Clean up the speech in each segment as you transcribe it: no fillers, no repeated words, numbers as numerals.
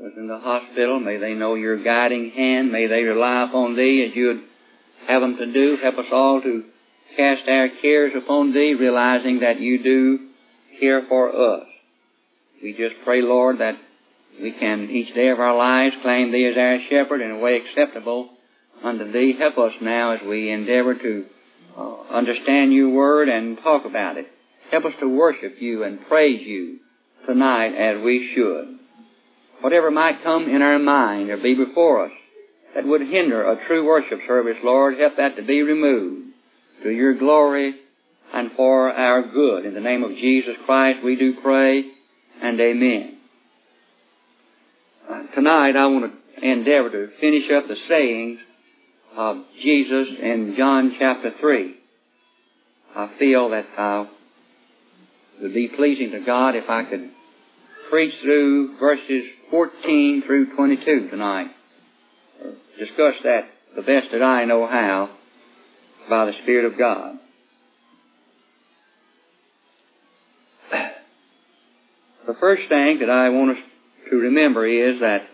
those in the hospital, may they know your guiding hand. May they rely upon thee as you would have them to do. Help us all to cast our cares upon thee, realizing that you do care for us. We just pray, Lord, that we can each day of our lives claim thee as our shepherd in a way acceptable unto thee. Help us now as we endeavor to understand your word and talk about it. Help us to worship you and praise you tonight as we should. Whatever might come in our mind or be before us that would hinder a true worship service, Lord, help that to be removed to your glory and for our good. In the name of Jesus Christ we do pray, and amen. Tonight I want to endeavor to finish up the sayings of Jesus in John chapter 3. I feel that it would be pleasing to God if I could preach through verses 14 through 22 tonight, or discuss that the best that I know how by the Spirit of God. The first thing that I want us to remember is that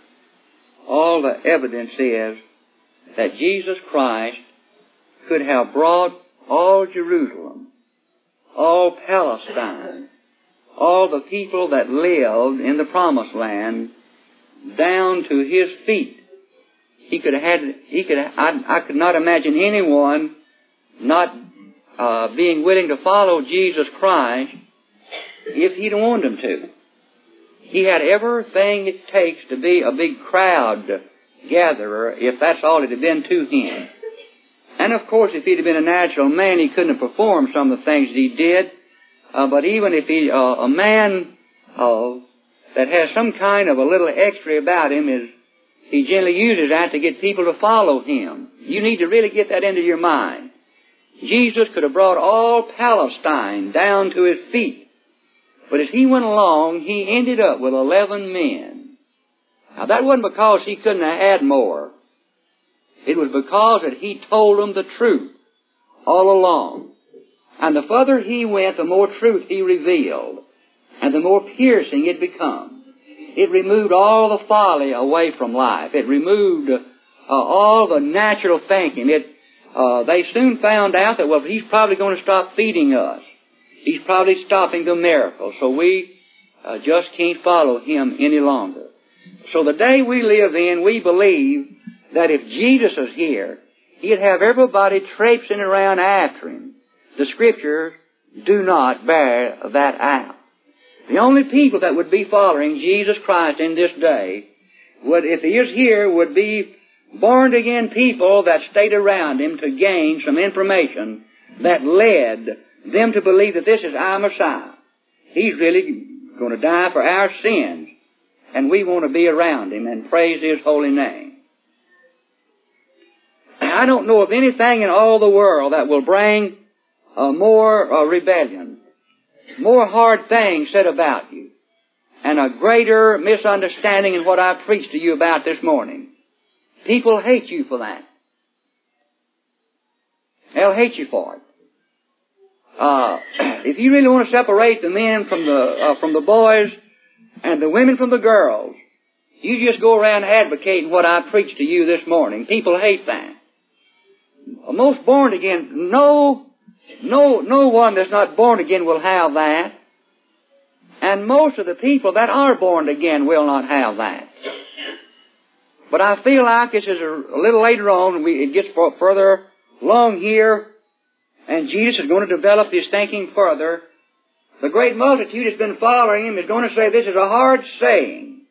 all the evidence is that Jesus Christ could have brought all Jerusalem, all Palestine, all the people that lived in the Promised Land, down to his feet. I could not imagine anyone not being willing to follow Jesus Christ if he'd wanted them to. He had everything it takes to be a big crowd gatherer if that's all it had been to him. And, of course, if he'd have been a natural man, he couldn't have performed some of the things that he did. But even if he, a man that has some kind of a little extra about him, he generally uses that to get people to follow him. You need to really get that into your mind. Jesus could have brought all Palestine down to his feet. But as he went along, he ended up with 11 men. Now, that wasn't because he couldn't have had more. It was because that he told them the truth all along. And the further he went, the more truth he revealed, and the more piercing it became. It removed all the folly away from life. It removed all the natural thinking. They soon found out that, well, he's probably going to stop feeding us. He's probably stopping the miracle, so we just can't follow him any longer. So the day we live in, we believe that if Jesus is here, he'd have everybody traipsing around after him. The Scriptures do not bear that out. The only people that would be following Jesus Christ in this day would, if he is here, would be born-again people that stayed around him to gain some information that led them to believe that this is our Messiah. He's really going to die for our sins, and we want to be around him and praise his holy name. I don't know of anything in all the world that will bring more rebellion, more hard things said about you, and a greater misunderstanding in what I preached to you about this morning. People hate you for that. They'll hate you for it. If you really want to separate the men from the boys and the women from the girls, you just go around advocating what I preached to you this morning. People hate that. Most born again, no one that's not born again will have that. And most of the people that are born again will not have that. But I feel like this is a little later on, it gets further along here, and Jesus is going to develop his thinking further. The great multitude that's been following him is going to say, this is a hard saying.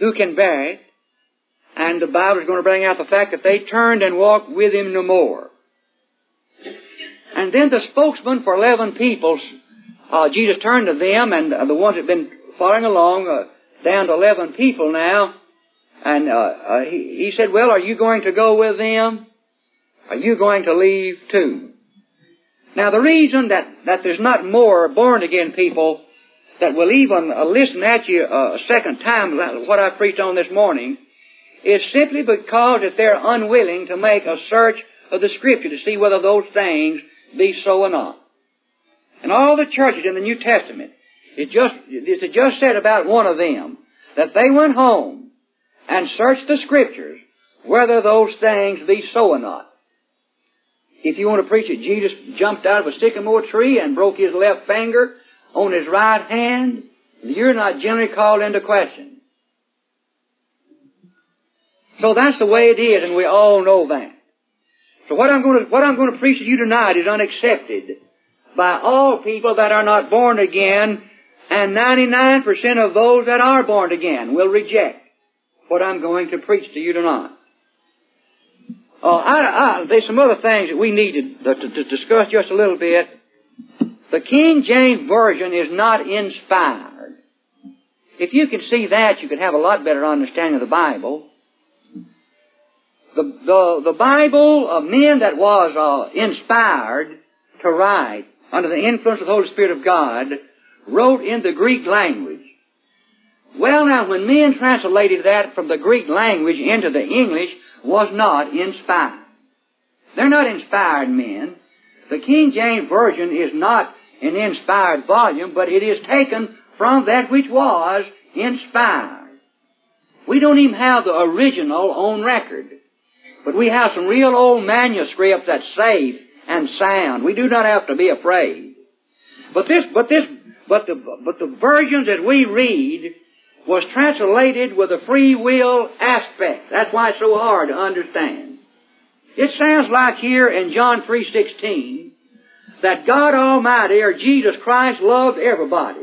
Who can bear it? And the Bible is going to bring out the fact that they turned and walked with him no more. And then the spokesman for 11 people, Jesus turned to them, and the ones that had been following along, down to 11 people now, And he said, well, are you going to go with them? Are you going to leave too? Now, the reason that there's not more born-again people that will even listen at you a second time, like what I preached on this morning, is simply because that they're unwilling to make a search of the Scripture to see whether those things be so or not. And all the churches in the New Testament, it just said about one of them that they went home and searched the Scriptures whether those things be so or not. If you want to preach it, Jesus jumped out of a sycamore tree and broke his left finger on his right hand. You're not generally called into question. So that's the way it is, and we all know that. So what I'm going to preach to you tonight is unaccepted by all people that are not born again, and 99% of those that are born again will reject what I'm going to preach to you tonight. There's some other things that we need to discuss just a little bit. The King James Version is not inspired. If you can see that, you can have a lot better understanding of the Bible. The Bible of men that was inspired to write under the influence of the Holy Spirit of God wrote in the Greek language. Well, now, when men translated that from the Greek language into the English, was not inspired. They're not inspired men. The King James Version is not an inspired volume, but it is taken from that which was inspired. We don't even have the original on record. But we have some real old manuscripts that's safe and sound. We do not have to be afraid. But the versions that we read was translated with a free will aspect. That's why it's so hard to understand. It sounds like here in John 3:16 that God Almighty or Jesus Christ loved everybody.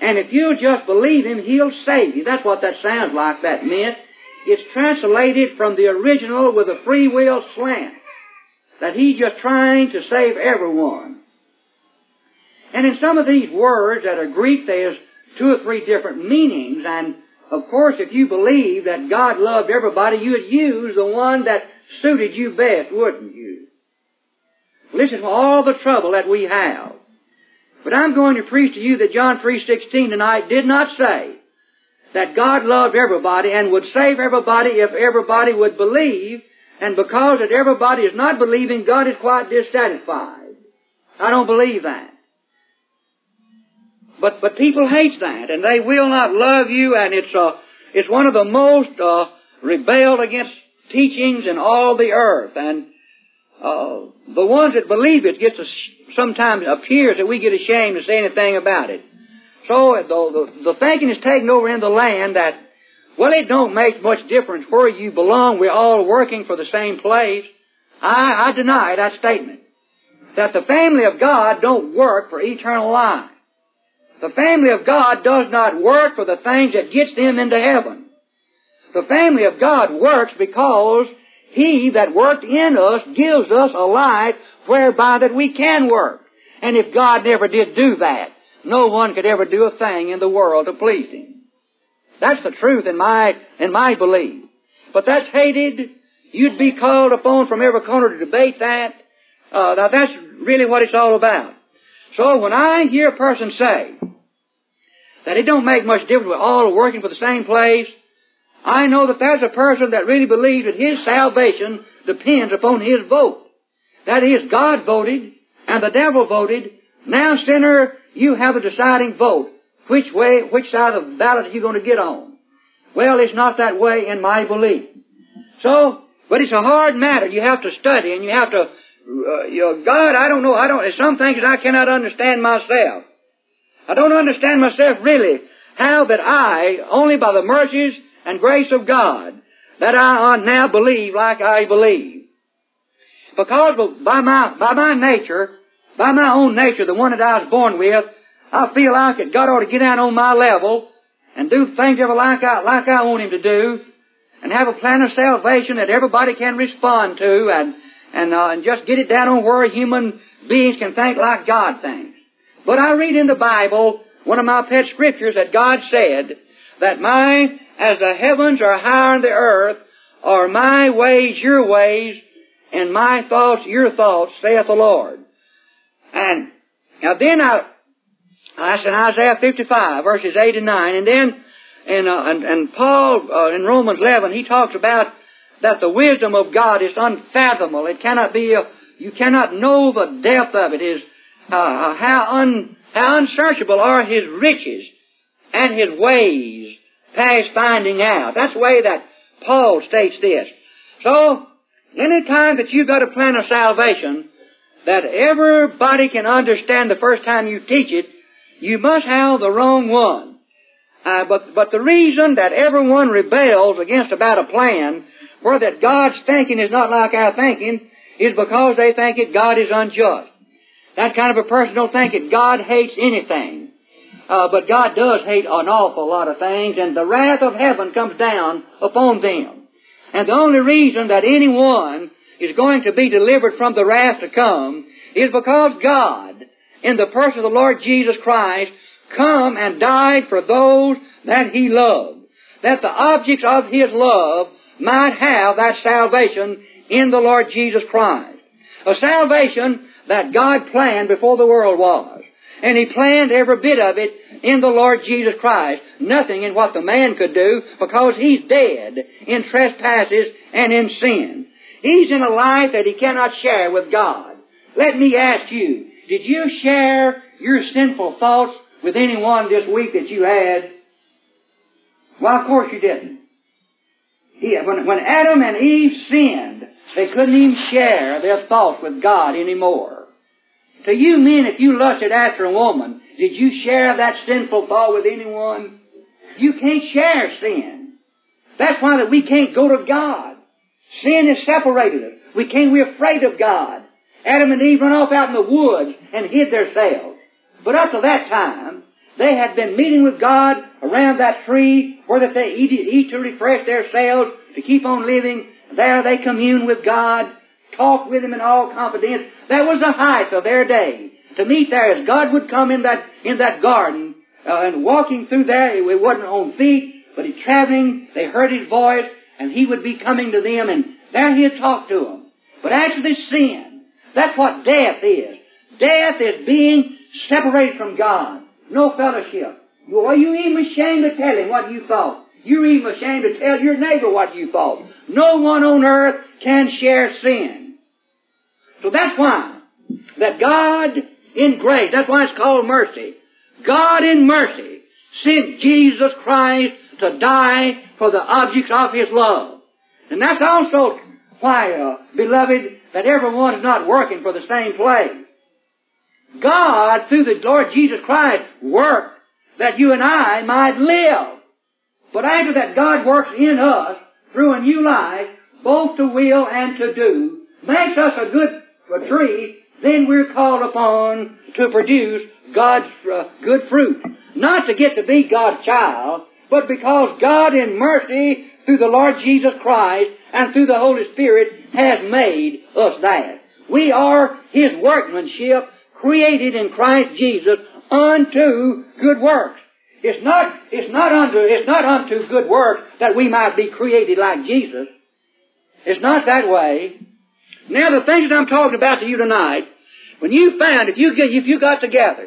And if you just believe Him, He'll save you. That's what that sounds like that meant. It's translated from the original with a free will slant, that He's just trying to save everyone. And in some of these words that are Greek, there's 2 or 3 different meanings. And, of course, if you believe that God loved everybody, you would use the one that suited you best, wouldn't you? Listen to all the trouble that we have. But I'm going to preach to you that John 3:16 tonight did not say that God loved everybody and would save everybody if everybody would believe, and because that everybody is not believing, God is quite dissatisfied. I don't believe that. But people hate that, and they will not love you, and it's one of the most rebelled against teachings in all the earth. And the ones that believe it sometimes appears that we get ashamed to say anything about it. So the thinking is taken over in the land that, well, it don't make much difference where you belong. We're all working for the same place. I deny that statement, that the family of God don't work for eternal life. The family of God does not work for the things that gets them into heaven. The family of God works because He that worked in us gives us a life whereby that we can work. And if God never did do that, no one could ever do a thing in the world to please Him. That's the truth in my belief. But that's hated. You'd be called upon from every corner to debate that. Now that's really what it's all about. So when I hear a person say that it don't make much difference, we're all working for the same place, I know that there's a person that really believes that his salvation depends upon his vote. That is, God voted and the devil voted. Now, sinner, you have a deciding vote. Which side of the ballot are you going to get on? Well, it's not that way in my belief. So, but it's a hard matter. You have to study, and you have to, God, I don't know. There's some things that I cannot understand myself. I don't understand myself really. How that I, only by the mercies and grace of God, that I now believe like I believe. Because by my own nature, the one that I was born with, I feel like that God ought to get down on my level and do things ever like I want Him to do, and have a plan of salvation that everybody can respond to, and just get it down on where human beings can think like God thinks. But I read in the Bible, one of my pet scriptures, that God said that my as the heavens are higher than the earth, are my ways your ways, and my thoughts your thoughts, saith the Lord. And now then that's in Isaiah 55, verses 8 and 9. And then and Paul in Romans 11, he talks about that the wisdom of God is unfathomable. It cannot be, you cannot know the depth of it. Is how unsearchable are His riches and His ways past finding out. That's the way that Paul states this. So, any time that you've got a plan of salvation that everybody can understand the first time you teach it, you must have the wrong one. But the reason that everyone rebels against about a plan where that God's thinking is not like our thinking is because they think that God is unjust. That kind of a person don't think that God hates anything. But God does hate an awful lot of things, and the wrath of heaven comes down upon them. And the only reason that anyone is going to be delivered from the wrath to come is because God, in the person of the Lord Jesus Christ, come and died for those that He loved, that the objects of His love might have that salvation in the Lord Jesus Christ. A salvation that God planned before the world was. And He planned every bit of it in the Lord Jesus Christ. Nothing in what the man could do, because he's dead in trespasses and in sin. He's in a life that he cannot share with God. Let me ask you, did you share your sinful thoughts with anyone this week that you had? Well, of course you didn't. When Adam and Eve sinned, they couldn't even share their thoughts with God anymore. To you men, if you lusted after a woman, did you share that sinful thought with anyone? You can't share sin. That's why that we can't go to God. Sin has separated us. We're afraid of God. Adam and Eve run off out in the woods and hid themselves. But up to that time, they had been meeting with God around that tree where that they eat to refresh themselves, to keep on living. There they commune with God, talk with Him in all confidence. That was the height of their day. To meet there, as God would come in that garden, and walking through there, it wasn't on feet, but He traveling, they heard His voice, and He would be coming to them, and there He'd talk to them. But after this sin, that's what death is. Death is being separated from God. No fellowship. Well, you're even ashamed to tell Him what you thought. You're even ashamed to tell your neighbor what you thought. No one on earth can share sin. So that's why that God in grace, that's why it's called mercy. God in mercy sent Jesus Christ to die for the objects of His love. And that's also why, beloved, that everyone's not working for the same place. God, through the Lord Jesus Christ, worked that you and I might live. But after that, God works in us through a new life, both to will and to do, makes us a good tree, then we're called upon to produce God's good fruit. Not to get to be God's child, but because God in mercy, through the Lord Jesus Christ and through the Holy Spirit, has made us that. We are His workmanship, created in Christ Jesus unto good works. It's not unto good works that we might be created like Jesus. It's not that way. Now the things that I'm talking about to you tonight, when you found, if you got together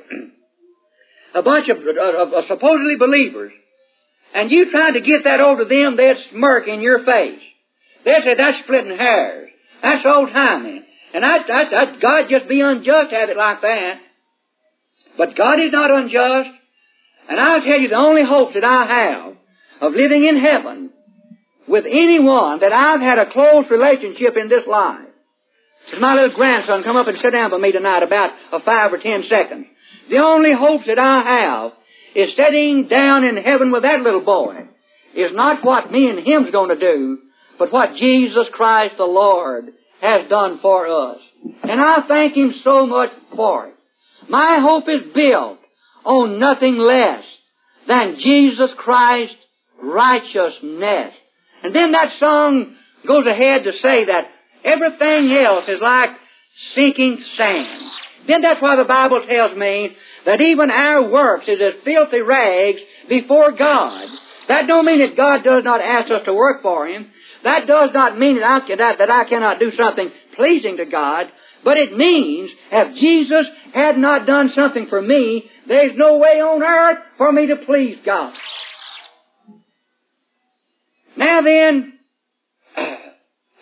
a bunch of supposedly believers, and you tried to get that over to them, they'd smirk in your face. They'd say, that's splitting hairs. That's old-timey. And God just be unjust to have it like that. But God is not unjust. And I'll tell you, the only hope that I have of living in heaven with anyone that I've had a close relationship in this life is my little grandson. Come up and sit down by me tonight about 5 or 10 seconds. The only hope that I have is sitting down in heaven with that little boy is not what me and him's going to do, but what Jesus Christ the Lord has done for us. And I thank Him so much for it. My hope is built on nothing less than Jesus Christ's righteousness. And then that song goes ahead to say that everything else is like sinking sand. Then that's why the Bible tells me that even our works is as filthy rags before God. That don't mean that God does not ask us to work for Him. That does not mean that I cannot do something pleasing to God. But it means if Jesus had not done something for me, there's no way on earth for me to please God. Now then,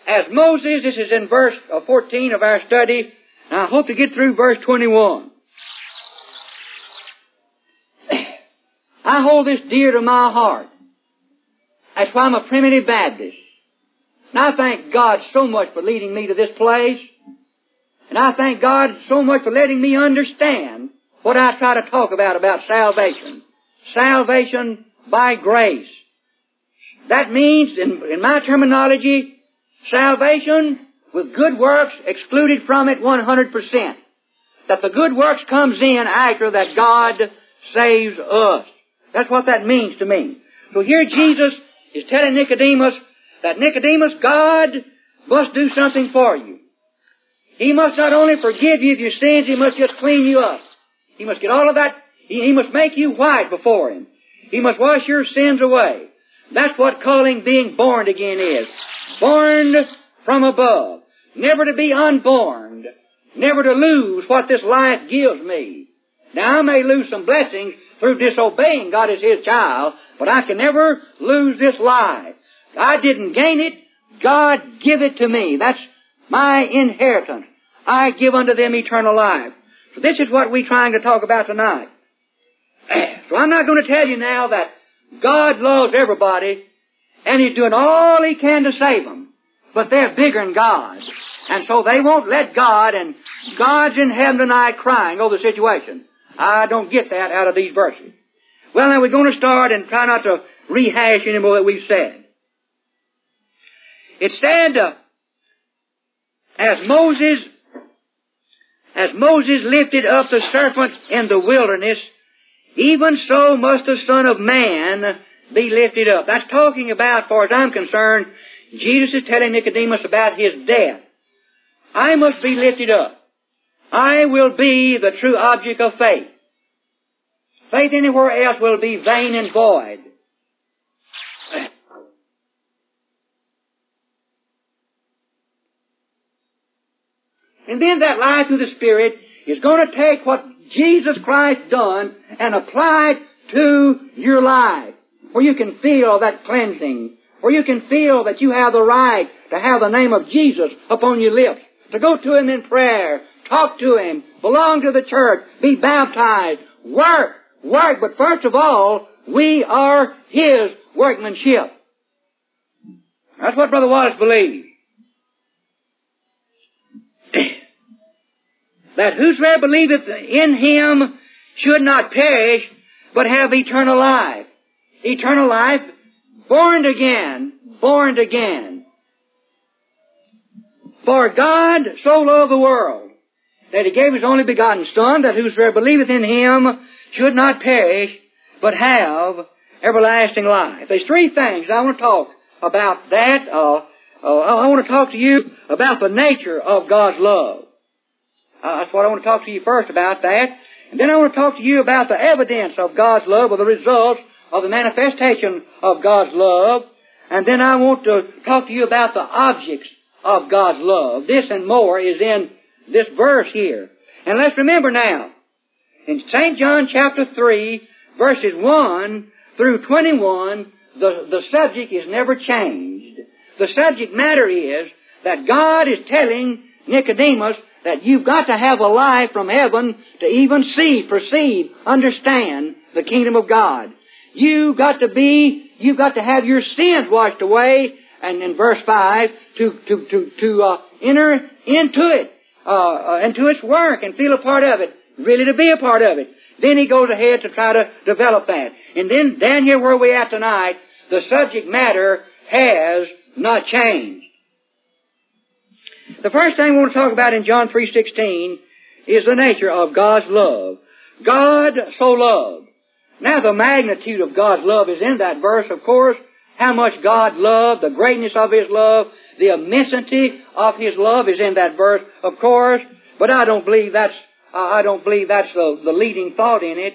as Moses, this is in verse 14 of our study, and I hope to get through verse 21. I hold this dear to my heart. That's why I'm a primitive Baptist. And I thank God so much for leading me to this place. And I thank God so much for letting me understand what I try to talk about salvation. Salvation by grace. That means, in my terminology, salvation with good works excluded from it 100%. That the good works comes in after that God saves us. That's what that means to me. So here Jesus is telling Nicodemus that, Nicodemus, God must do something for you. He must not only forgive you of your sins, He must just clean you up. He must get all of that. He must make you white before Him. He must wash your sins away. That's what calling being born again is. Born from above. Never to be unborn. Never to lose what this life gives me. Now, I may lose some blessings through disobeying God as His child, but I can never lose this life. I didn't gain it. God give it to me. That's my inheritance. I give unto them eternal life. So this is what we're trying to talk about tonight. So I'm not going to tell you now that God loves everybody, and He's doing all He can to save them. But they're bigger than God. And so they won't let God, and God's in heaven tonight crying over the situation. I don't get that out of these verses. Well, now we're going to start and try not to rehash any more that we've said. It said, as Moses lifted up the serpent in the wilderness, even so must the Son of Man be lifted up. That's talking about, as far as I'm concerned, Jesus is telling Nicodemus about His death. I must be lifted up. I will be the true object of faith. Faith anywhere else will be vain and void. And then that life through the Spirit is going to take what Jesus Christ done and apply it to your life, where you can feel that cleansing, where you can feel that you have the right to have the name of Jesus upon your lips, to go to Him in prayer, talk to Him, belong to the church, be baptized, work. But first of all, we are His workmanship. That's what Brother Wallace believed. That whosoever believeth in Him should not perish, but have eternal life. Eternal life, born again, born again. For God so loved the world, that He gave His only begotten Son, that whosoever believeth in Him should not perish, but have everlasting life. There's three things I want to talk about that. I want to talk to you about the nature of God's love. That's what I want to talk to you first about that. And then I want to talk to you about the evidence of God's love, or the results of the manifestation of God's love. And then I want to talk to you about the objects of God's love. This and more is in this verse here. And let's remember now, in St. John chapter 3, verses 1 through 21, the subject is never changed. The subject matter is that God is telling Nicodemus that you've got to have a life from heaven to even see, perceive, understand the kingdom of God. You've got to have your sins washed away, and in verse 5, to enter into it, into its work and feel a part of it, really to be a part of it. Then he goes ahead to try to develop that. And then down here where we're at tonight, the subject matter has not changed. The first thing we want to talk about in John 3:16 is the nature of God's love. God so loved. Now the magnitude of God's love is in that verse, of course. How much God loved, the greatness of His love, the immensity of His love is in that verse, of course. But I don't believe that's the leading thought in it.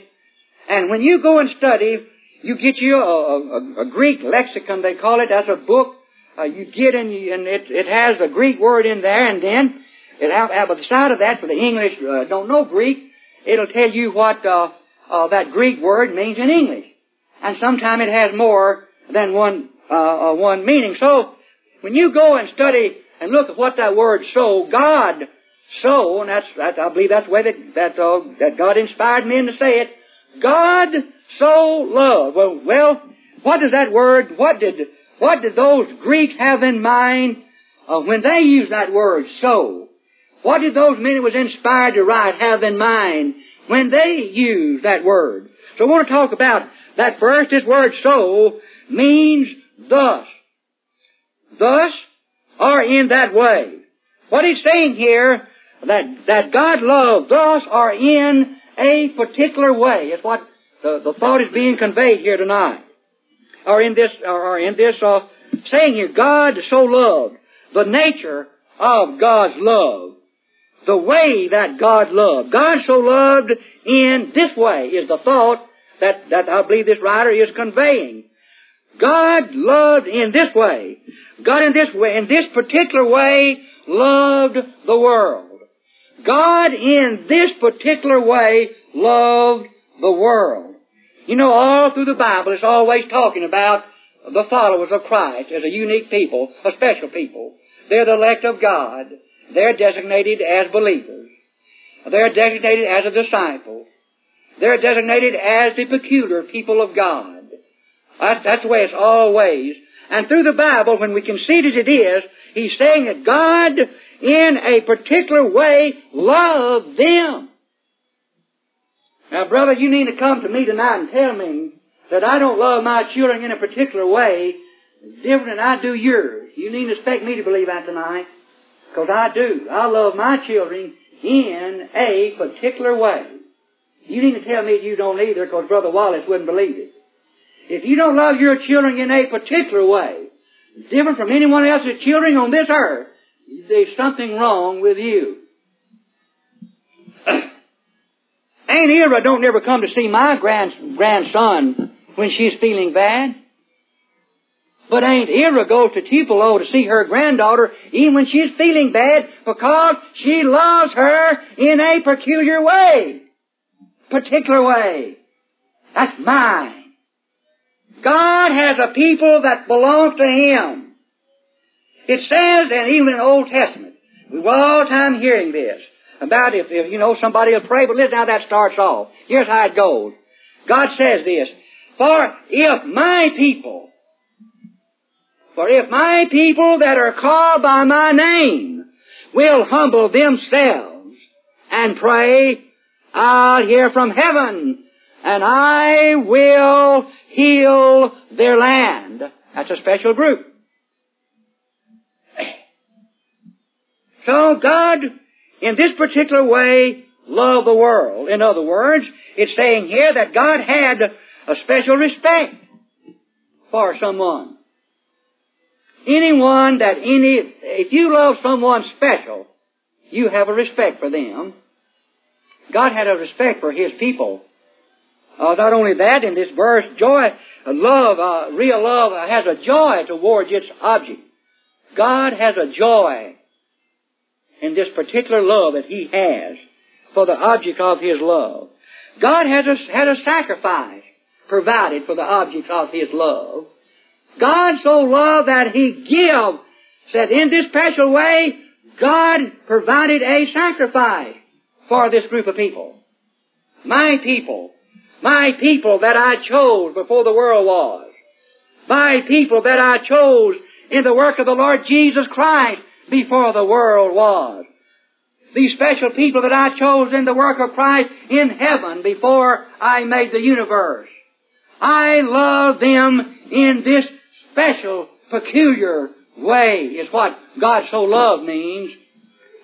And when you go and study You get you a Greek lexicon, they call it. That's a book you get, and it has a Greek word in there, and then it have the side of that for the English don't know Greek. It'll tell you what that Greek word means in English, and sometimes it has more than one meaning. So when you go and study and look at what that word "sow," God sow, and that's I believe that's the way that God inspired men to say it. God so loved. Well, what does that word? What did those Greeks have in mind when they used that word "sow"? What did those men who was inspired to write have in mind when they used that word? So I want to talk about that first. This word "sow" means thus, or in that way. What he's saying here that God loved thus, or in a particular way, is what the thought is being conveyed here tonight, or in this saying here. God so loved, the nature of God's love, the way that God loved. God so loved in this way is the thought that I believe this writer is conveying. God loved in this way. God in this particular way loved the world. God in this particular way loved the world. You know, all through the Bible it's always talking about the followers of Christ as a unique people, a special people. They're the elect of God. They're designated as believers. They're designated as a disciple. They're designated as the peculiar people of God. That's the way it's always. And through the Bible, when we concede as it is, he's saying that God in a particular way loved them. Now, brother, you need to come to me tonight and tell me that I don't love my children in a particular way different than I do yours. You need to expect me to believe that tonight, because I do. I love my children in a particular way. You need to tell me you don't either, because Brother Wallace wouldn't believe it. If you don't love your children in a particular way, different from anyone else's children on this earth, there's something wrong with you. Aunt Ira don't never come to see my grandson when she's feeling bad. But Aunt Ira goes to Tupelo to see her granddaughter even when she's feeling bad, because she loves her in a peculiar way. Particular way. That's mine. God has a people that belongs to Him. It says, and even in the Old Testament, we're all the time hearing this, about if somebody will pray, but listen how that starts off. Here's how it goes. God says this, For if my people that are called by my name will humble themselves and pray, I'll hear from heaven, and I will heal their land. That's a special group. So God, in this particular way, loved the world. In other words, it's saying here that God had a special respect for someone. If you love someone special, you have a respect for them. God had a respect for His people. Not only that, in this verse, real love has a joy towards its object. God has a joy in this particular love that He has for the object of His love. God had a sacrifice provided for the object of His love. God so loved that He gave, said in this special way, God provided a sacrifice for this group of people. My people that I chose before the world was. My people that I chose in the work of the Lord Jesus Christ before the world was. These special people that I chose in the work of Christ in heaven before I made the universe. I love them in this special, peculiar way, is what God so loved means.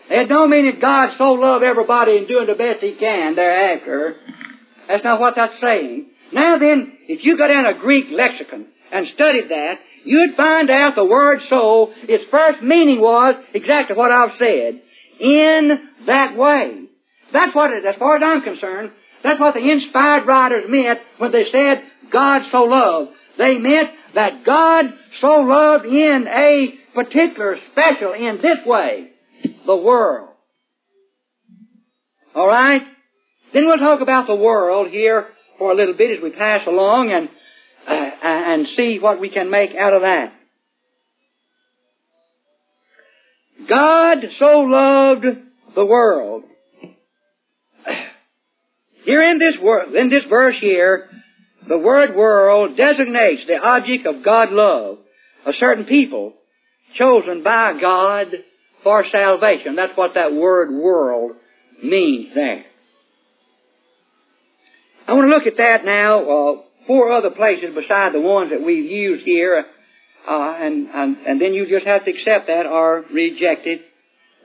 It don't mean that God so loved everybody and doing the best He can thereafter. That's not what that's saying. Now then, if you go down a Greek lexicon and studied that, you'd find out the word "soul," its first meaning was exactly what I've said. In that way. That's what, as far as I'm concerned, that's what the inspired writers meant when they said God so loved. They meant that God so loved in a particular, special, in this way, the world. All right? Then we'll talk about the world here for a little bit as we pass along and see what we can make out of that. God so loved the world. Here in this verse here, the word world designates the object of God's love, a certain people chosen by God for salvation. That's what that word world means there. I want to look at that now, four other places beside the ones that we've used here, and then you just have to accept that or reject it.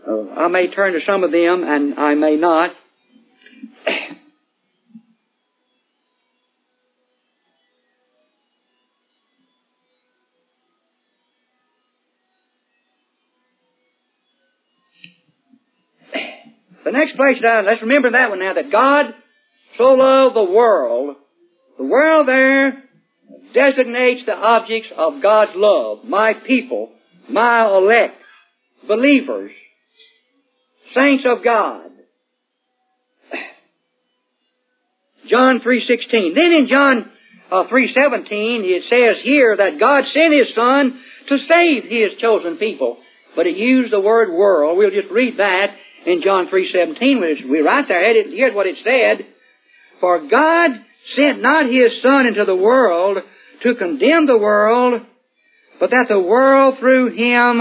I may turn to some of them, and I may not. The next place, let's remember that one now, that God so loved the world. The world there designates the objects of God's love. My people, my elect, believers, saints of God. John 3:16. Then in John 3:17, it says here that God sent His Son to save His chosen people. But it used the word world. We'll just read that. In John 3:17, we're right there. Here's what it said. For God sent not His Son into the world to condemn the world, but that the world through Him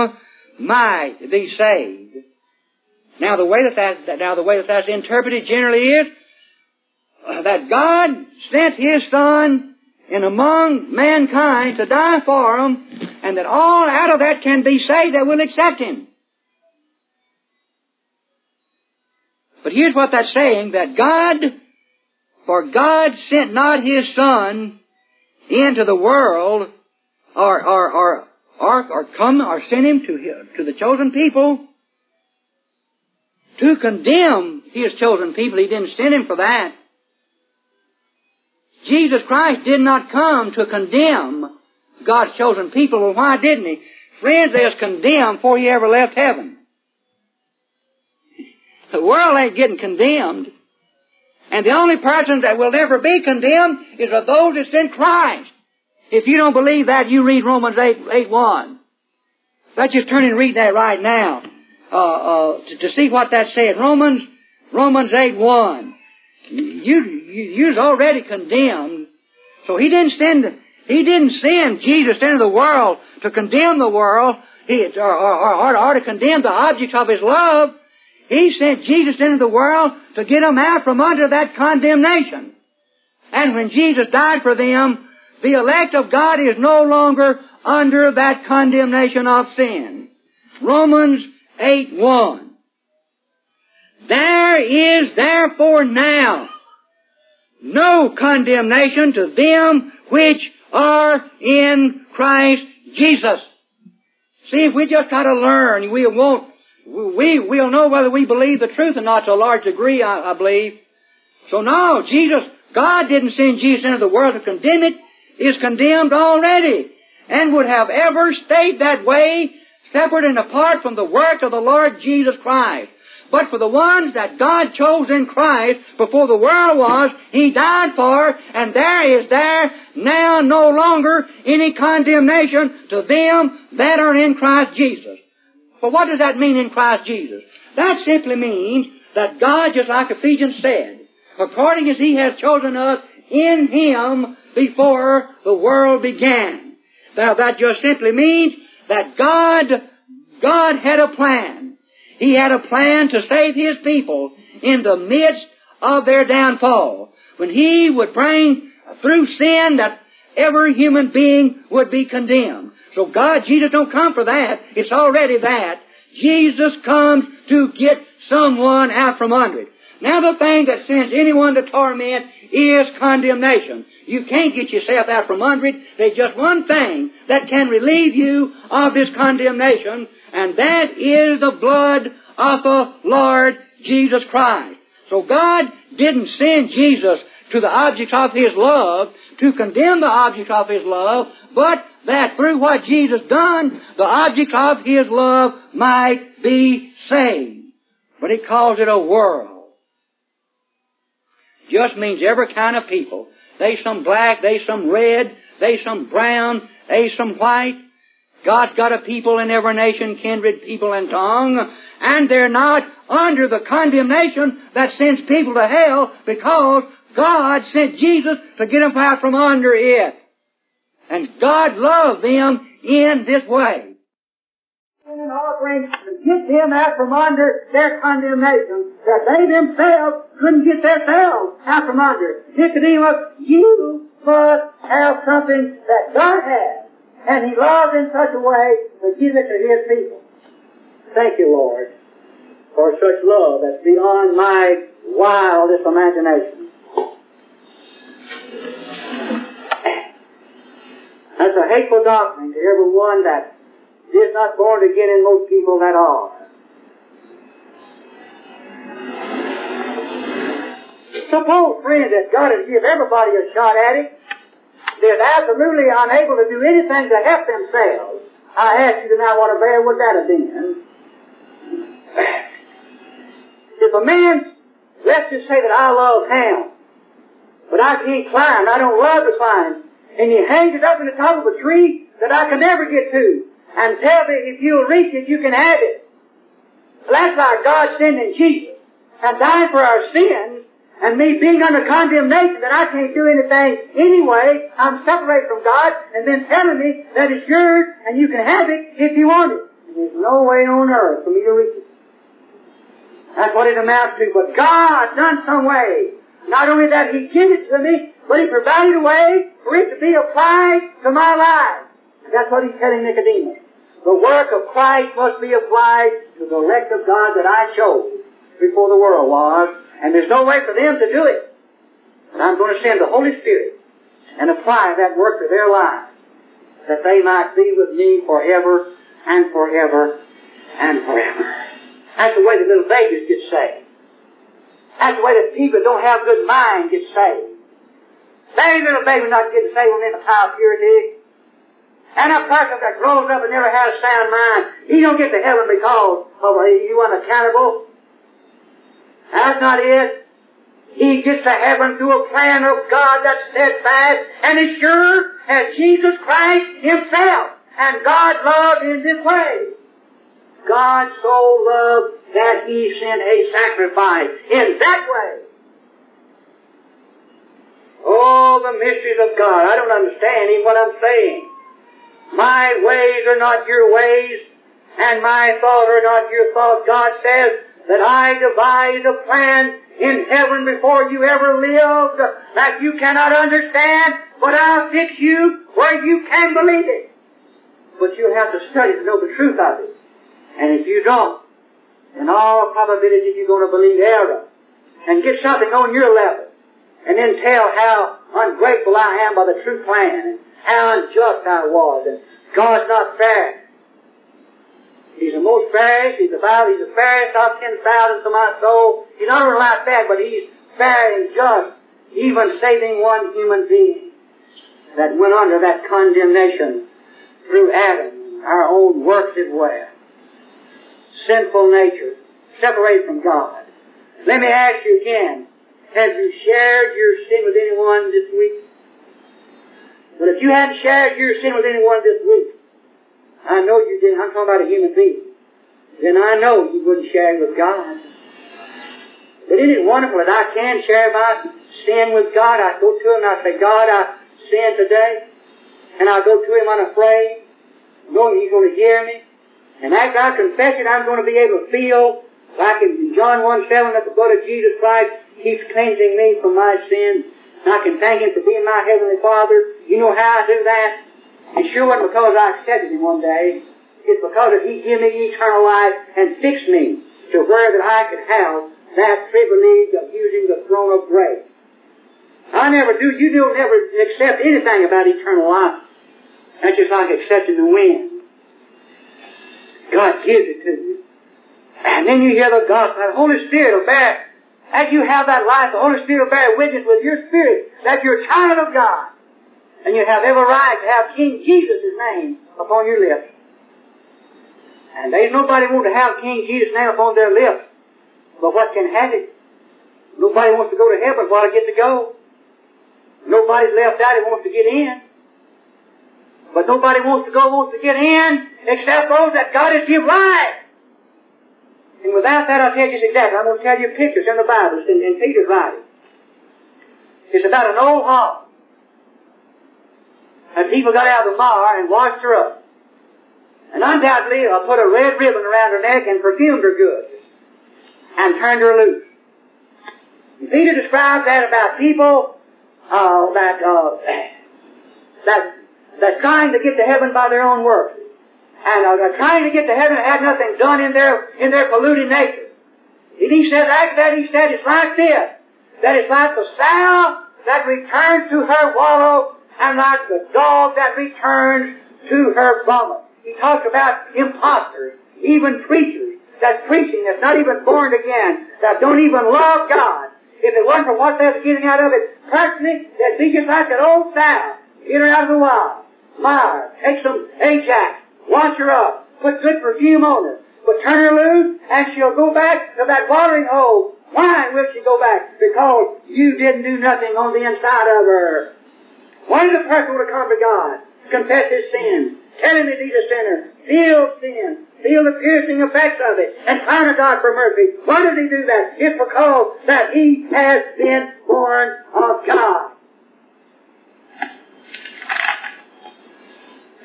might be saved. Now the way that that's interpreted generally is that God sent His Son in among mankind to die for them, and that all out of that can be saved that will accept Him. But here's what that's saying, that God sent not His Son into the world, sent Him to the chosen people to condemn His chosen people. He didn't send Him for that. Jesus Christ did not come to condemn God's chosen people. Well, why didn't He? Friends, they was condemned before He ever left heaven. The world ain't getting condemned. And the only persons that will never be condemned is of those that's in Christ. If you don't believe that, you read Romans 8:1. Let's just turn and read that right now to see what that said. Romans 8:1. You're already condemned. So He didn't send Jesus into the world to condemn the world or to condemn the objects of His love. He sent Jesus into the world to get them out from under that condemnation. And when Jesus died for them, the elect of God is no longer under that condemnation of sin. Romans 8:1. There is therefore now no condemnation to them which are in Christ Jesus. See, if we just got to learn, we won't. We'll know whether we believe the truth or not to a large degree, I believe. So no, God didn't send Jesus into the world to condemn it. It's condemned already. And would have ever stayed that way, separate and apart from the work of the Lord Jesus Christ. But for the ones that God chose in Christ before the world was, He died for, and there is there now no longer any condemnation to them that are in Christ Jesus. But what does that mean in Christ Jesus? That simply means that God, just like Ephesians said, according as He has chosen us in Him before the world began. Now that just simply means that God had a plan. He had a plan to save His people in the midst of their downfall. When He would bring through sin that every human being would be condemned. So Jesus don't come for that. It's already that. Jesus comes to get someone out from under it. Now the thing that sends anyone to torment is condemnation. You can't get yourself out from under it. There's just one thing that can relieve you of this condemnation, and that is the blood of the Lord Jesus Christ. So God didn't send Jesus to the object of his love, to condemn the object of his love, but that through what Jesus done, the object of his love might be saved. But he calls it a world. Just means every kind of people. They some black, they some red, they some brown, they some white. God's got a people in every nation, kindred, people, and tongue, and they're not under the condemnation that sends people to hell because God sent Jesus to get them out from under it. And God loved them in this way. An offering to get them out from under their condemnation that they themselves couldn't get themselves out from under. Nicodemus, you must have something that God has. And he loved in such a way to give it to his people. Thank you, Lord, for such love that's beyond my wildest imagination. That's a hateful doctrine to everyone that is not born again, in most people that are. Suppose, friends, that God has given everybody a shot at it. They're absolutely unable to do anything to help themselves. I ask you tonight what a bear would that have been. If a man, let's just say that I love ham, but I can't climb, I don't love to climb, and he hangs it up in the top of a tree that I can never get to, and tell me if you'll reach it, you can have it. Well, that's why God sending Jesus and dying for our sins, and me being under condemnation that I can't do anything anyway, I'm separated from God, and then telling me that it's yours and you can have it if you want it. And there's no way on earth for me to reach it. That's what it amounts to. But God done some way. Not only that He gave it to me, but He provided a way for it to be applied to my life. And that's what He's telling Nicodemus. The work of Christ must be applied to the elect of God that I chose before the world was. And there's no way for them to do it. And I'm going to send the Holy Spirit and apply that work to their lives, that they might be with me forever and forever and forever. That's the way the little babies get saved. That's the way that people don't have a good mind get saved. They little babies not getting saved when they're in high purity. And a person that grows up and never has a sound mind, he don't get to heaven because he wasn't accountable. That's not it. He gets to heaven through a plan of God that's steadfast and as sure as Jesus Christ Himself. And God loved in this way. God so loved that He sent a sacrifice in that way. Oh, the mysteries of God. I don't understand even what I'm saying. My ways are not your ways, and my thoughts are not your thoughts. God says, that I devised a plan in heaven before you ever lived that you cannot understand, but I'll fix you where you can believe it. But you'll have to study to know the truth of it. And if you don't, in all probability you're going to believe error and get something on your level and then tell how ungrateful I am by the true plan and how unjust I was and God's not fair. He's the most fairest, He's the Bible, He's the fairest of 10,000 to my soul. He's not only like that, but He's fair and just, even saving one human being that went under that condemnation through Adam, our own works as well. Sinful nature, separated from God. Let me ask you again, have you shared your sin with anyone this week? Well, if you hadn't shared your sin with anyone this week, I know you didn't. I'm talking about a human being. Then I know you wouldn't share it with God. But isn't it wonderful that I can share my sin with God? I go to Him and I say, God, I sinned today. And I go to Him unafraid, knowing He's going to hear me. And after I confess it, I'm going to be able to feel, like in John 1:7, that the blood of Jesus Christ keeps cleansing me from my sin. And I can thank Him for being my Heavenly Father. You know how I do that? It sure wasn't because I accepted Him one day. It's because that He gave me eternal life and fixed me to where that I could have that privilege of using the throne of grace. I never do. You don't ever accept anything about eternal life. That's just like accepting the wind. God gives it to you. And then you hear the gospel. The Holy Spirit will bear As you have that life, the Holy Spirit will bear witness with your spirit that you're a child of God. And you have every right to have King Jesus' name upon your lips. And there's nobody want to have King Jesus' name upon their lips. But what can have it? Nobody wants to go to heaven while I get to go. Nobody's left out who wants to get in. But nobody wants to get in except those that God has given life. And without that, I'll tell you this exactly. I'm going to tell you pictures in the Bible, in Peter's writing. It's about an old hog. And people got out of the mire and washed her up. And undoubtedly, I put a red ribbon around her neck and perfumed her good. And turned her loose. And Peter describes that about people that's trying to get to heaven by their own works. And trying to get to heaven and had nothing done in their polluted nature. And he said like that, he said it's like this, that it's like the sow that returns to her wallow and like the dog that returns to her vomit. He talks about imposters, even preachers, that's preaching, that's not even born again, that don't even love God. If it wasn't for what they're getting out of it personally, they'd be just like that old sow, in and out of the wild, mire, take some Ajax, wash her up, put good perfume on her, but turn her loose, and she'll go back to that watering hole. Why will she go back? Because you didn't do nothing on the inside of her. Why did a person want to come to God, confess his sin, tell him that he's a sinner, feel sin, feel the piercing effects of it, and cry to God for mercy? Why does he do that? It's because that he has been born of God.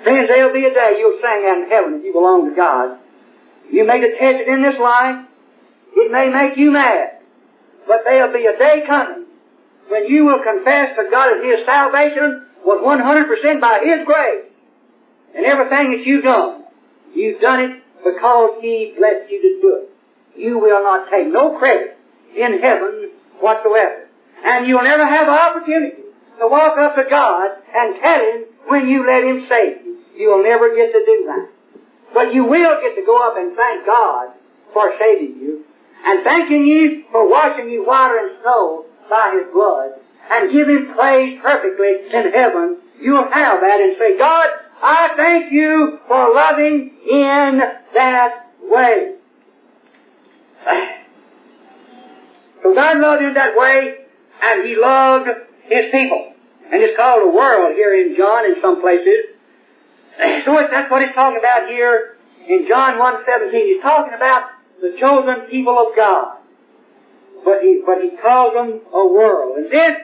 Friends, there'll be a day you'll sing out in heaven if you belong to God. You may detest it in this life. It may make you mad. But there'll be a day coming when you will confess to God that His salvation was 100% by His grace. And everything that you've done it because He blessed you to do it. You will not take no credit in heaven whatsoever. And you'll never have an opportunity to walk up to God and tell Him when you let Him save you. You'll never get to do that. But you will get to go up and thank God for saving you, and thanking you for washing you whiter and snow by His blood, and give Him praise perfectly in heaven. You'll have that and say, God, I thank you for loving in that way. So God loved in that way, and He loved His people. And it's called a world here in John in some places. So that's what it's talking about here in John 1:17. He's talking about the chosen people of God. But he calls them a world. And then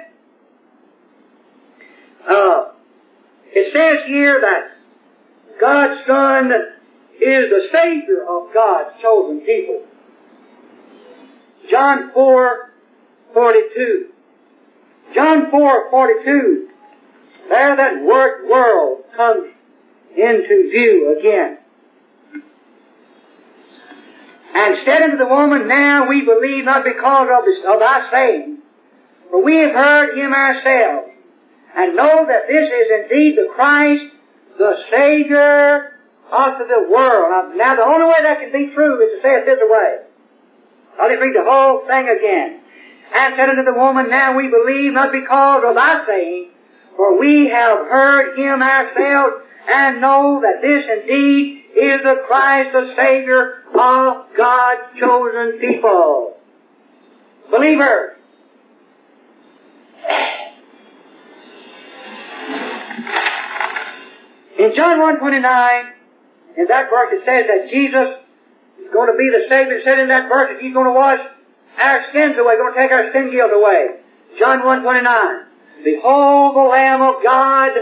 it says here that God's Son is the Savior of God's chosen people. John 4:42. John 4:42. There that word world comes into view again. And said unto the woman, now we believe not because of thy saying, for we have heard him ourselves, and know that this is indeed the Christ, the Savior of the world. Now the only way that can be true is to say it this way. I'll just read the whole thing again. And said unto the woman, now we believe, not because of thy saying, for we have heard him ourselves, and know that this indeed is the Christ, the Savior of God's chosen people. Believers, in John 1:29, in that verse it says that Jesus is going to be the Savior. It said in that verse that he's going to wash our sins away, going to take our sin guilt away. John 1:29. Behold the Lamb of God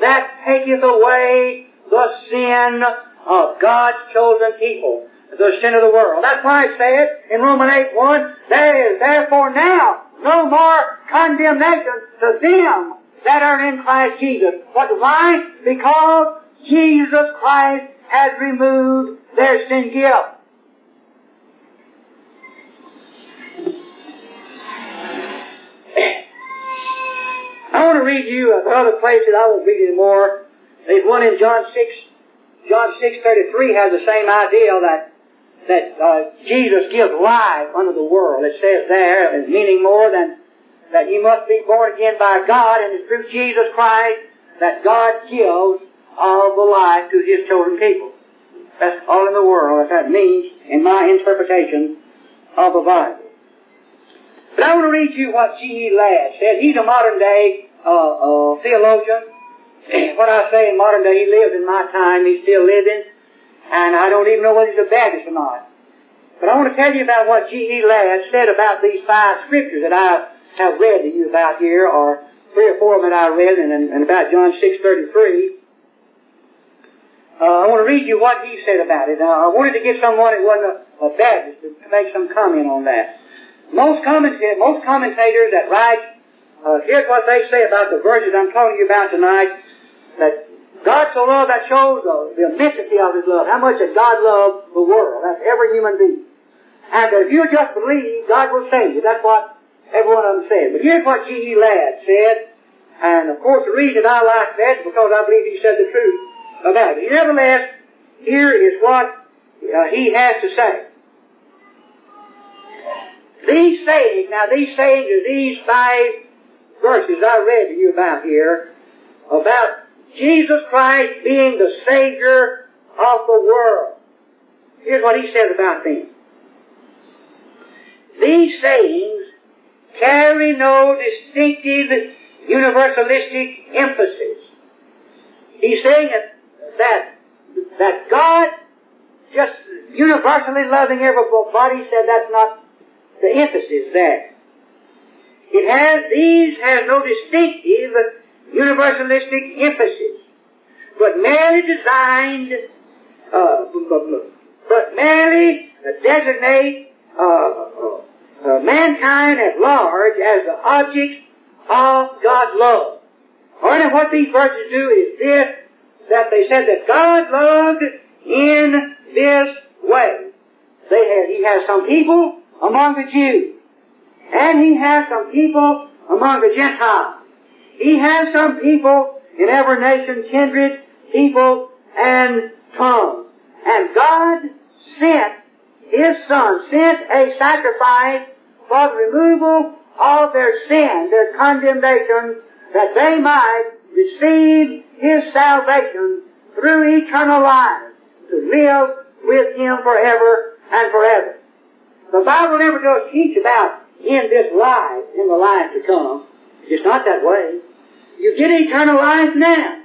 that taketh away the sin of God's chosen people, the sin of the world. That's why it said in Romans 8:1, there is therefore now no more condemnation to them that are in Christ Jesus. Why? Because Jesus Christ has removed their sin guilt. I want to read you another place that I won't read anymore. There's one in John 6. John 6:33 has the same idea that that Jesus gives life unto the world. It says there, as meaning more than that you must be born again by God, and it's through Jesus Christ that God gives all the life to His chosen people. That's all in the world. That means, in my interpretation of the Bible. But I want to read you what G.E. Ladd said. He's a modern-day theologian. What I say in modern day, he lives in my time, he's still living, and I don't even know whether he's a Baptist or not. But I want to tell you about what G.E. Ladd said about these five scriptures that I have read to you about here, or three or four of them that I read, and about John 6:33. I want to read you what he said about it. Now, I wanted to get someone who wasn't a Baptist to make some comment on that. Most commentators that write, here's what they say about the verses I'm talking to you about tonight, that God so loved, that shows the immensity of His love, how much that God loved the world, that's every human being. And that if you just believe, God will save you. That's what every one of them said. But here's what G.E. Ladd said, and of course the reason I like that is because I believe he said the truth about it. Nevertheless, here is what he has to say. These sayings are these five verses I read to you about here, about Jesus Christ being the Savior of the world. Here's what he says about them. These sayings carry no distinctive universalistic emphasis. He's saying that God just universally loving everybody, said that's not the emphasis there. These have no distinctive universalistic emphasis, but merely designate mankind at large as the object of God's love. Or what these verses do is this, that they said that God loved in this way. He has some people among the Jews, and He has some people among the Gentiles. He has some people in every nation, kindred, people, and tongue. And God sent His Son, sent a sacrifice for the removal of their sin, their condemnation, that they might receive His salvation through eternal life, to live with Him forever and forever. The Bible never does teach about in this life, in the life to come. It's not that way. You get eternal life now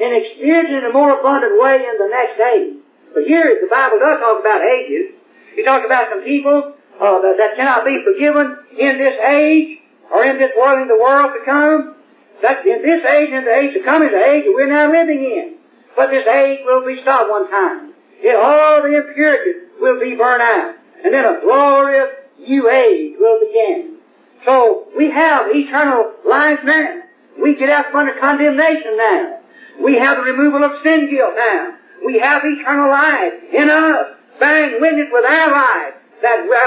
and experience it in a more abundant way in the next age. But here the Bible does talk about ages. It talks about some people that cannot be forgiven in this age or in this world, in the world to come. That in this age and the age to come is the age that we're now living in. But this age will be stopped one time. All the impurities will be burned out. And then a glorious new age will begin. So we have eternal life now. We get out from under condemnation now. We have the removal of sin guilt now. We have eternal life in us, bearing witness with our life,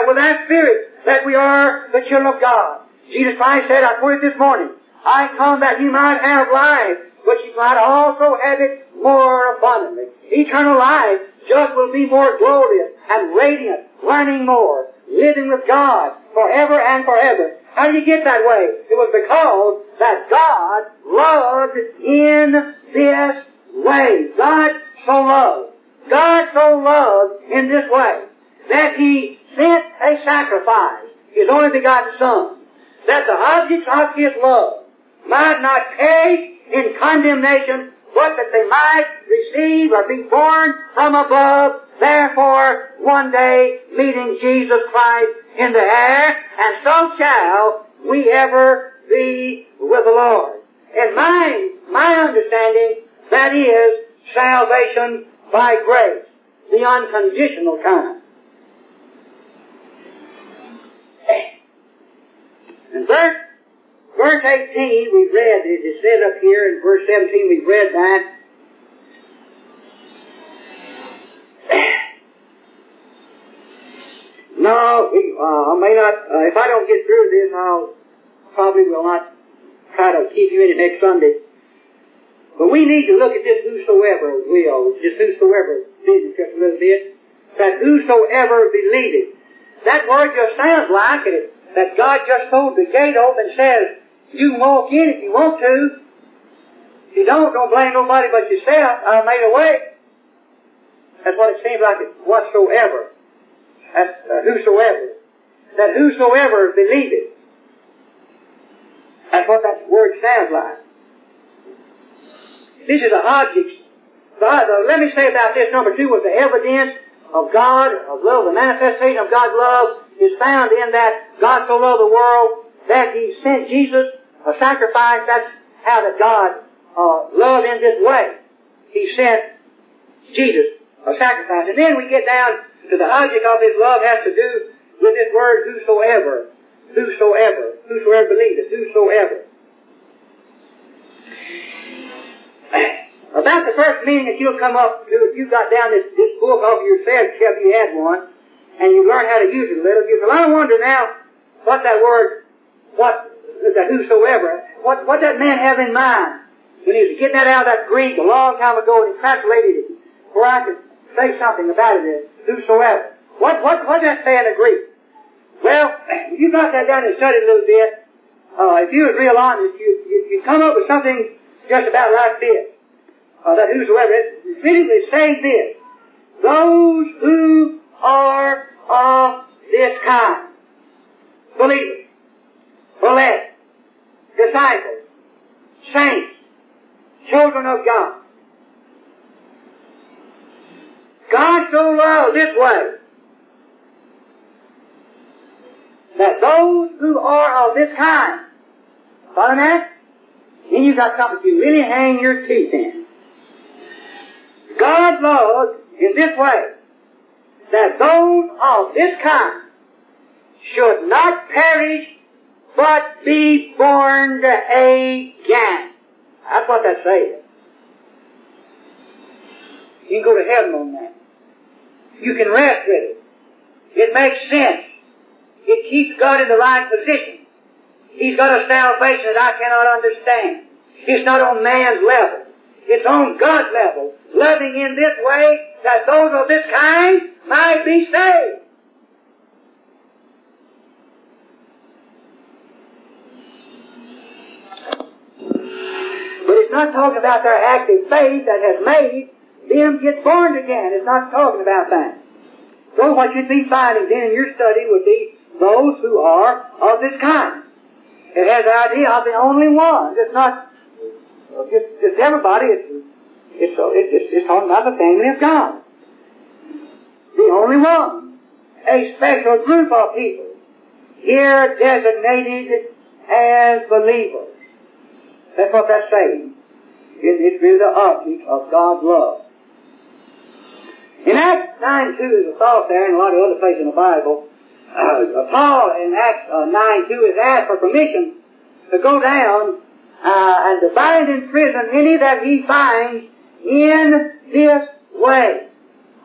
with our spirit, that we are the children of God. Jesus Christ said, I quoted this morning, I come that you might have life, but you might also have it more abundantly. Eternal life just will be more glorious and radiant, learning more, living with God forever and forever. How do you get that way? It was because that God loved in this way. God so loved in this way, that He sent a sacrifice, His only begotten Son, that the objects of His love might not perish in condemnation, but that they might receive or be born from above, therefore one day meeting Jesus Christ in the air, and so shall we ever be with the Lord. And my understanding, that is salvation by grace, the unconditional kind. And verse 18 we've read, it said up here, in verse 17 we've read that. No, I may not, if I don't get through this, I'll probably will not try to keep you in it next Sunday. But we need to look at this whosoever will, just whosoever business just a little bit. that whosoever believeth. That word just sounds like it, that God just holds the gate open and says, you can walk in if you want to. If you don't blame nobody but yourself. I made a way. That's what it seems like, whatsoever. That's whosoever. That whosoever believeth. That's what that word sounds like. These are the objects. Let me say about this, number two, was the evidence of God, of love. The manifestation of God's love is found in that God so loved the world that He sent Jesus, a sacrifice. That's how that God loved in this way. He sent Jesus, a sacrifice. And then we get down to the object of His love has to do with this word, whosoever. Whosoever. Whosoever believeth. Whosoever. About the first meaning that you'll come up to if you got down this book over yourself, if you had one, and you learn how to use it a little. You say, I wonder now what that word, that whosoever, what that man have in mind when he was getting that out of that Greek a long time ago and he translated it where I could say something about it as whosoever. What does that say in the Greek? Well, if you got that down and studied a little bit, if you was real honest, you come up with something just about like this. That whosoever is repeatedly saying this, those who are of this kind, believers, elect, disciples, saints, children of God. God so loved this way, that those who are of this kind, follow that? Then you've got something to really hang your teeth in. God loved in this way, that those of this kind should not perish, but be born again. That's what that says. You can go to heaven on that. You can rest with it. It makes sense. It keeps God in the right position. He's got a salvation that I cannot understand. It's not on man's level. It's on God's level. Loving in this way that those of this kind might be saved. But it's not talking about their active faith that has made them get born again. It's not talking about that. So what you'd be finding then in your study would be those who are of this kind. It has the idea of the only one. It's not just everybody. It's talking about the family of God. The only one. A special group of people here designated as believers. That's what that's saying. It's really the object of God's love. In Acts 9:2, there's a thought there, and a lot of other places in the Bible. Paul in Acts 9:2 is asked for permission to go down and to bind in prison any that he finds in this way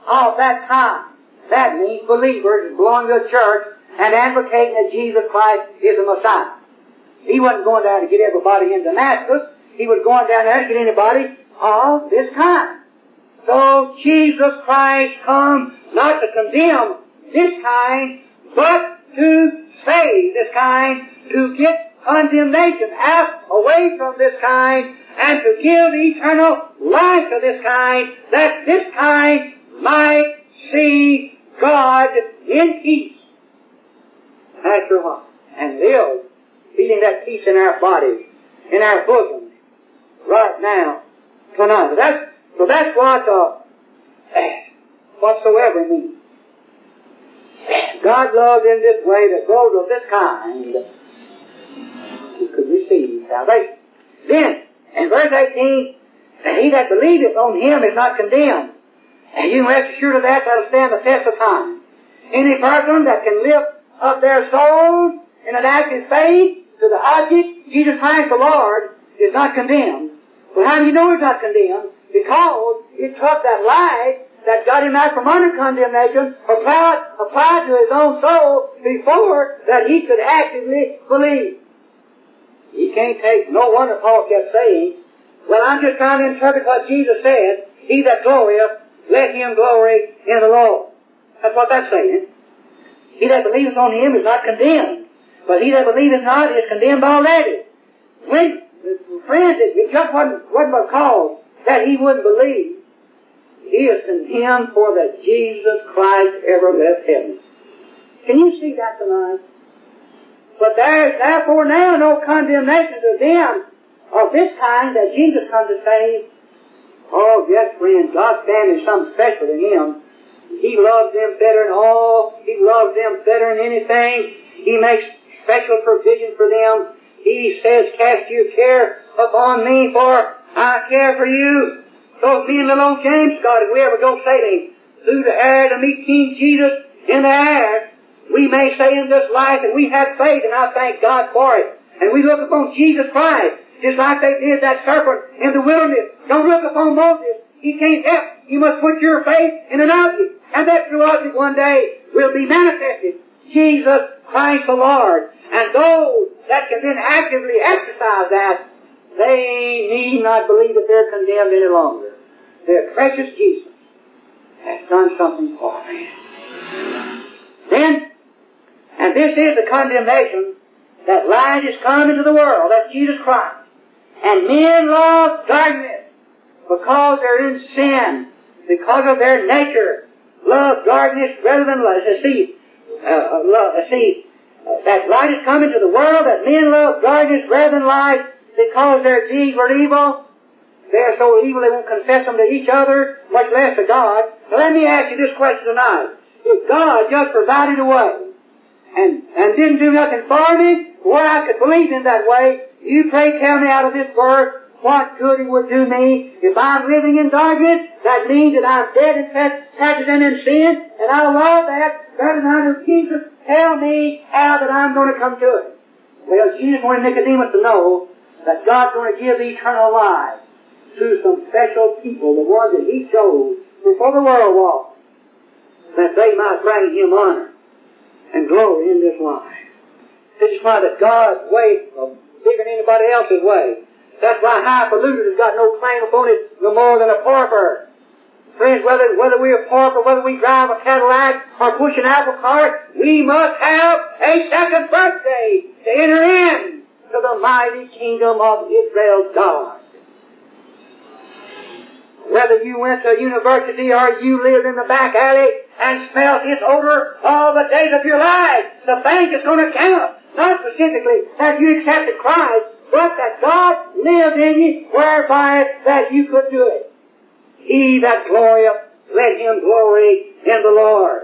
of that time. That means believers belonging to the church and advocating that Jesus Christ is the Messiah. He wasn't going down to get everybody in Damascus. He was going down there to get anybody of this kind. So Jesus Christ come not to condemn this kind, but to save this kind, to get condemnation out away from this kind, and to give eternal life to this kind, that this kind might see God in peace after a while, and live, feeling that peace in our bodies, in our bosoms, right now, tonight. So that's what whatsoever means. God loved in this way that those of this kind could receive salvation. Then, in verse 18, he that believeth on him is not condemned. And you can rest assured of that, that'll stand the test of time. Any person that can lift up their souls in an act of faith to the object, Jesus Christ the Lord, is not condemned. Well, how do you know he's not condemned? Because he took that life that got him out from under condemnation, applied to his own soul before that he could actively believe. He can't take, no wonder Paul kept saying, well, I'm just trying to interpret what Jesus said, he that glorieth, let him glory in the Lord. That's what that's saying. He that believeth on him is not condemned, but he that believeth not is condemned already. When, friends, it just wasn't because that he wouldn't believe. He is condemned for that Jesus Christ ever left heaven. Can you see that tonight? But there is therefore now no condemnation to them of this kind that Jesus comes to save. Oh, yes, friends, God's family is something special to him. He loves them better than all. He loves them better than anything. He makes special provision for them. He says, cast your care upon me, for I care for you. So me and little old James Scott, if we ever go sailing through the air to meet King Jesus in the air, we may say in this life that we have faith, and I thank God for it. And we look upon Jesus Christ, just like they did that serpent in the wilderness. Don't look upon Moses. He can't help. You must put your faith in an object. And that true object one day will be manifested. Jesus Christ the Lord. And those that can then actively exercise that, they need not believe that they're condemned any longer. Their precious Jesus has done something for them. Then, and this is the condemnation, that light is come into the world, that's Jesus Christ. And men love darkness because they're in sin, because of their nature. Love darkness rather than light. That light is come into the world, that men love darkness rather than light, because their deeds were evil. They are so evil they won't confess them to each other, much less to God. Now let me ask you this question tonight. If God just provided a way and didn't do nothing for me, where I could believe in that way, you pray tell me out of this verse what good it would do me. If I'm living in darkness, that means that I'm dead in trespasses and in sin, and I love that better than I do Jesus. Tell me how that I'm going to come to it. Well, Jesus wanted Nicodemus to know that God's going to give eternal life to some special people, the ones that he chose before the world walked, that they might bring him honor and glory in this life. This is why that God's way is bigger than anybody else's way. That's why highfalutin has got no claim upon it no more than a pauper. Friends, whether we're a pauper, whether we drive a Cadillac or push an apple cart, we must have a second birthday to enter in to the mighty kingdom of Israel God. Whether you went to a university or you lived in the back alley and smelled its odor all the days of your life, the fact is going to count, not specifically that you accepted Christ, but that God lived in you, whereby that you could do it. He that glorieth, let him glory in the Lord.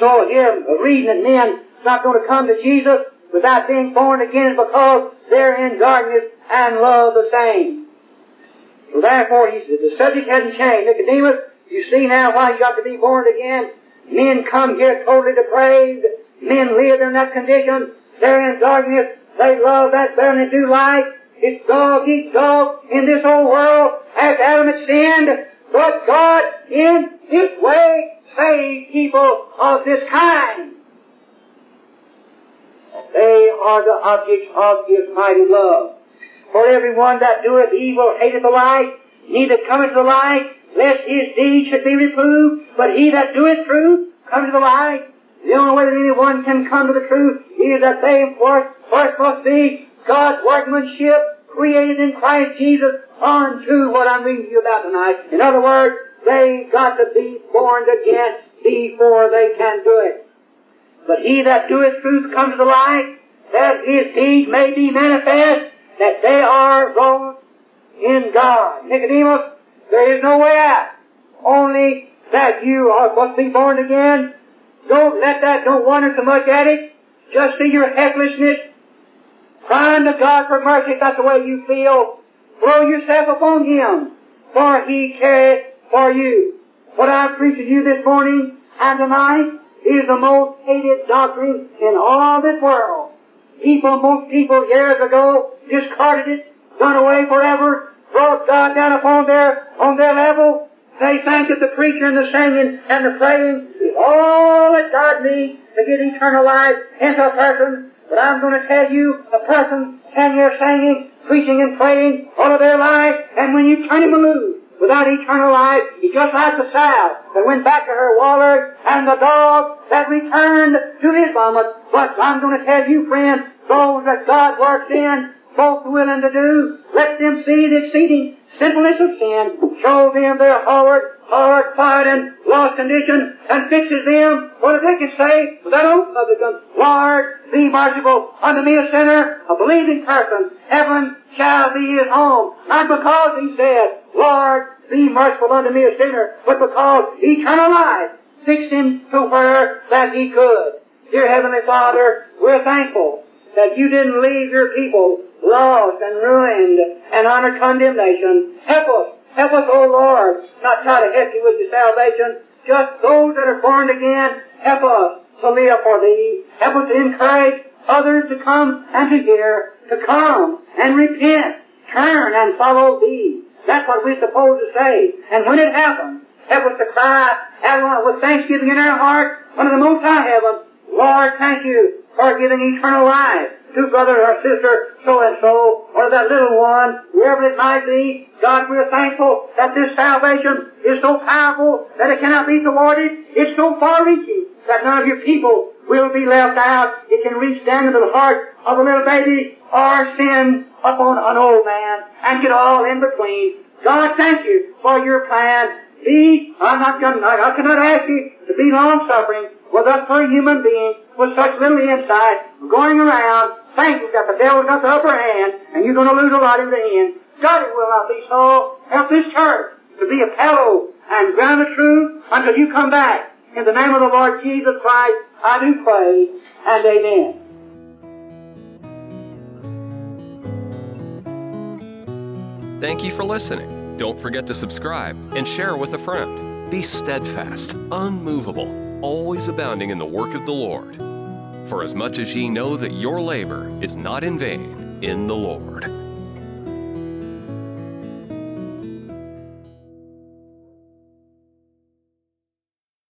So here, reading that men not going to come to Jesus without being born again because they're in darkness and love the same. So therefore, the subject hasn't changed. Nicodemus, you see now why you got to be born again. Men come here totally depraved. Men live in that condition. They're in darkness. They love that better than they do life. It's dog eat dog in this old world as Adam had sinned. But God, in His way, saved people of this kind. They are the objects of His mighty love. For everyone that doeth evil hateth the light, neither cometh to the light, lest his deed should be reproved. But he that doeth truth cometh to the light. The only way that anyone can come to the truth is that they first must be God's workmanship, created in Christ Jesus, unto what I'm reading to you about tonight. In other words, they've got to be born again before they can do it. But he that doeth truth comes to light, that his deeds may be manifest, that they are wrong in God. Nicodemus, there is no way out, only that you must be born again. Don't wonder so much at it. Just see your helplessness, crying to God for mercy if that's the way you feel. Throw yourself upon Him, for He careth for you. What I preached to you this morning and tonight is the most hated doctrine in all this world. Most people years ago discarded it, gone away forever, brought God down upon their level. They think that the preacher and the singing and the praying is all that God needs to get eternal life into a person. But I'm going to tell you, a person can hear singing, preaching and praying all of their life, and when you turn him loose, without eternal life, he just like the sow that went back to her water and the dog that returned to his vomit. But I'm going to tell you, friend, those that God works in, both willing to do, let them see the exceeding sinfulness of sin, show them their hard, fired, and lost condition, and fixes them, whether they can say, without open of the gun, Lord, be merciful unto me a sinner, a believing person, heaven shall be his home. Not because he said, Lord, be merciful unto me a sinner, but because eternal life fixed him to where that he could. Dear Heavenly Father, we're thankful that you didn't leave your people lost and ruined and under condemnation. Help us, O Lord, not try to help you with your salvation. Just those that are born again, help us to live for thee. Help us to encourage others to come and to hear, to come and repent, turn and follow thee. That's what we're supposed to say. And when it happens, help us to cry out with thanksgiving in our heart unto the Most High Heaven, Lord, thank you for giving eternal life to brother or sister so-and-so, or that little one, wherever it might be. God, we're thankful that this salvation is so powerful that it cannot be thwarted. It's so far-reaching that none of your people will be left out. It can reach down into the heart of a little baby or sin upon an old man and get all in between. God, thank you for your plan. I cannot ask you to be long-suffering with us poor human beings with such little insight going around. Thank you that the devil's got the upper hand and you're going to lose a lot in the end. God, it will not be so. Help this church to be a pillow and ground of truth until you come back. In the name of the Lord Jesus Christ, I do pray, and amen. Thank you for listening. Don't forget to subscribe and share with a friend. Be steadfast, unmovable, always abounding in the work of the Lord. For as much as ye know that your labor is not in vain in the Lord.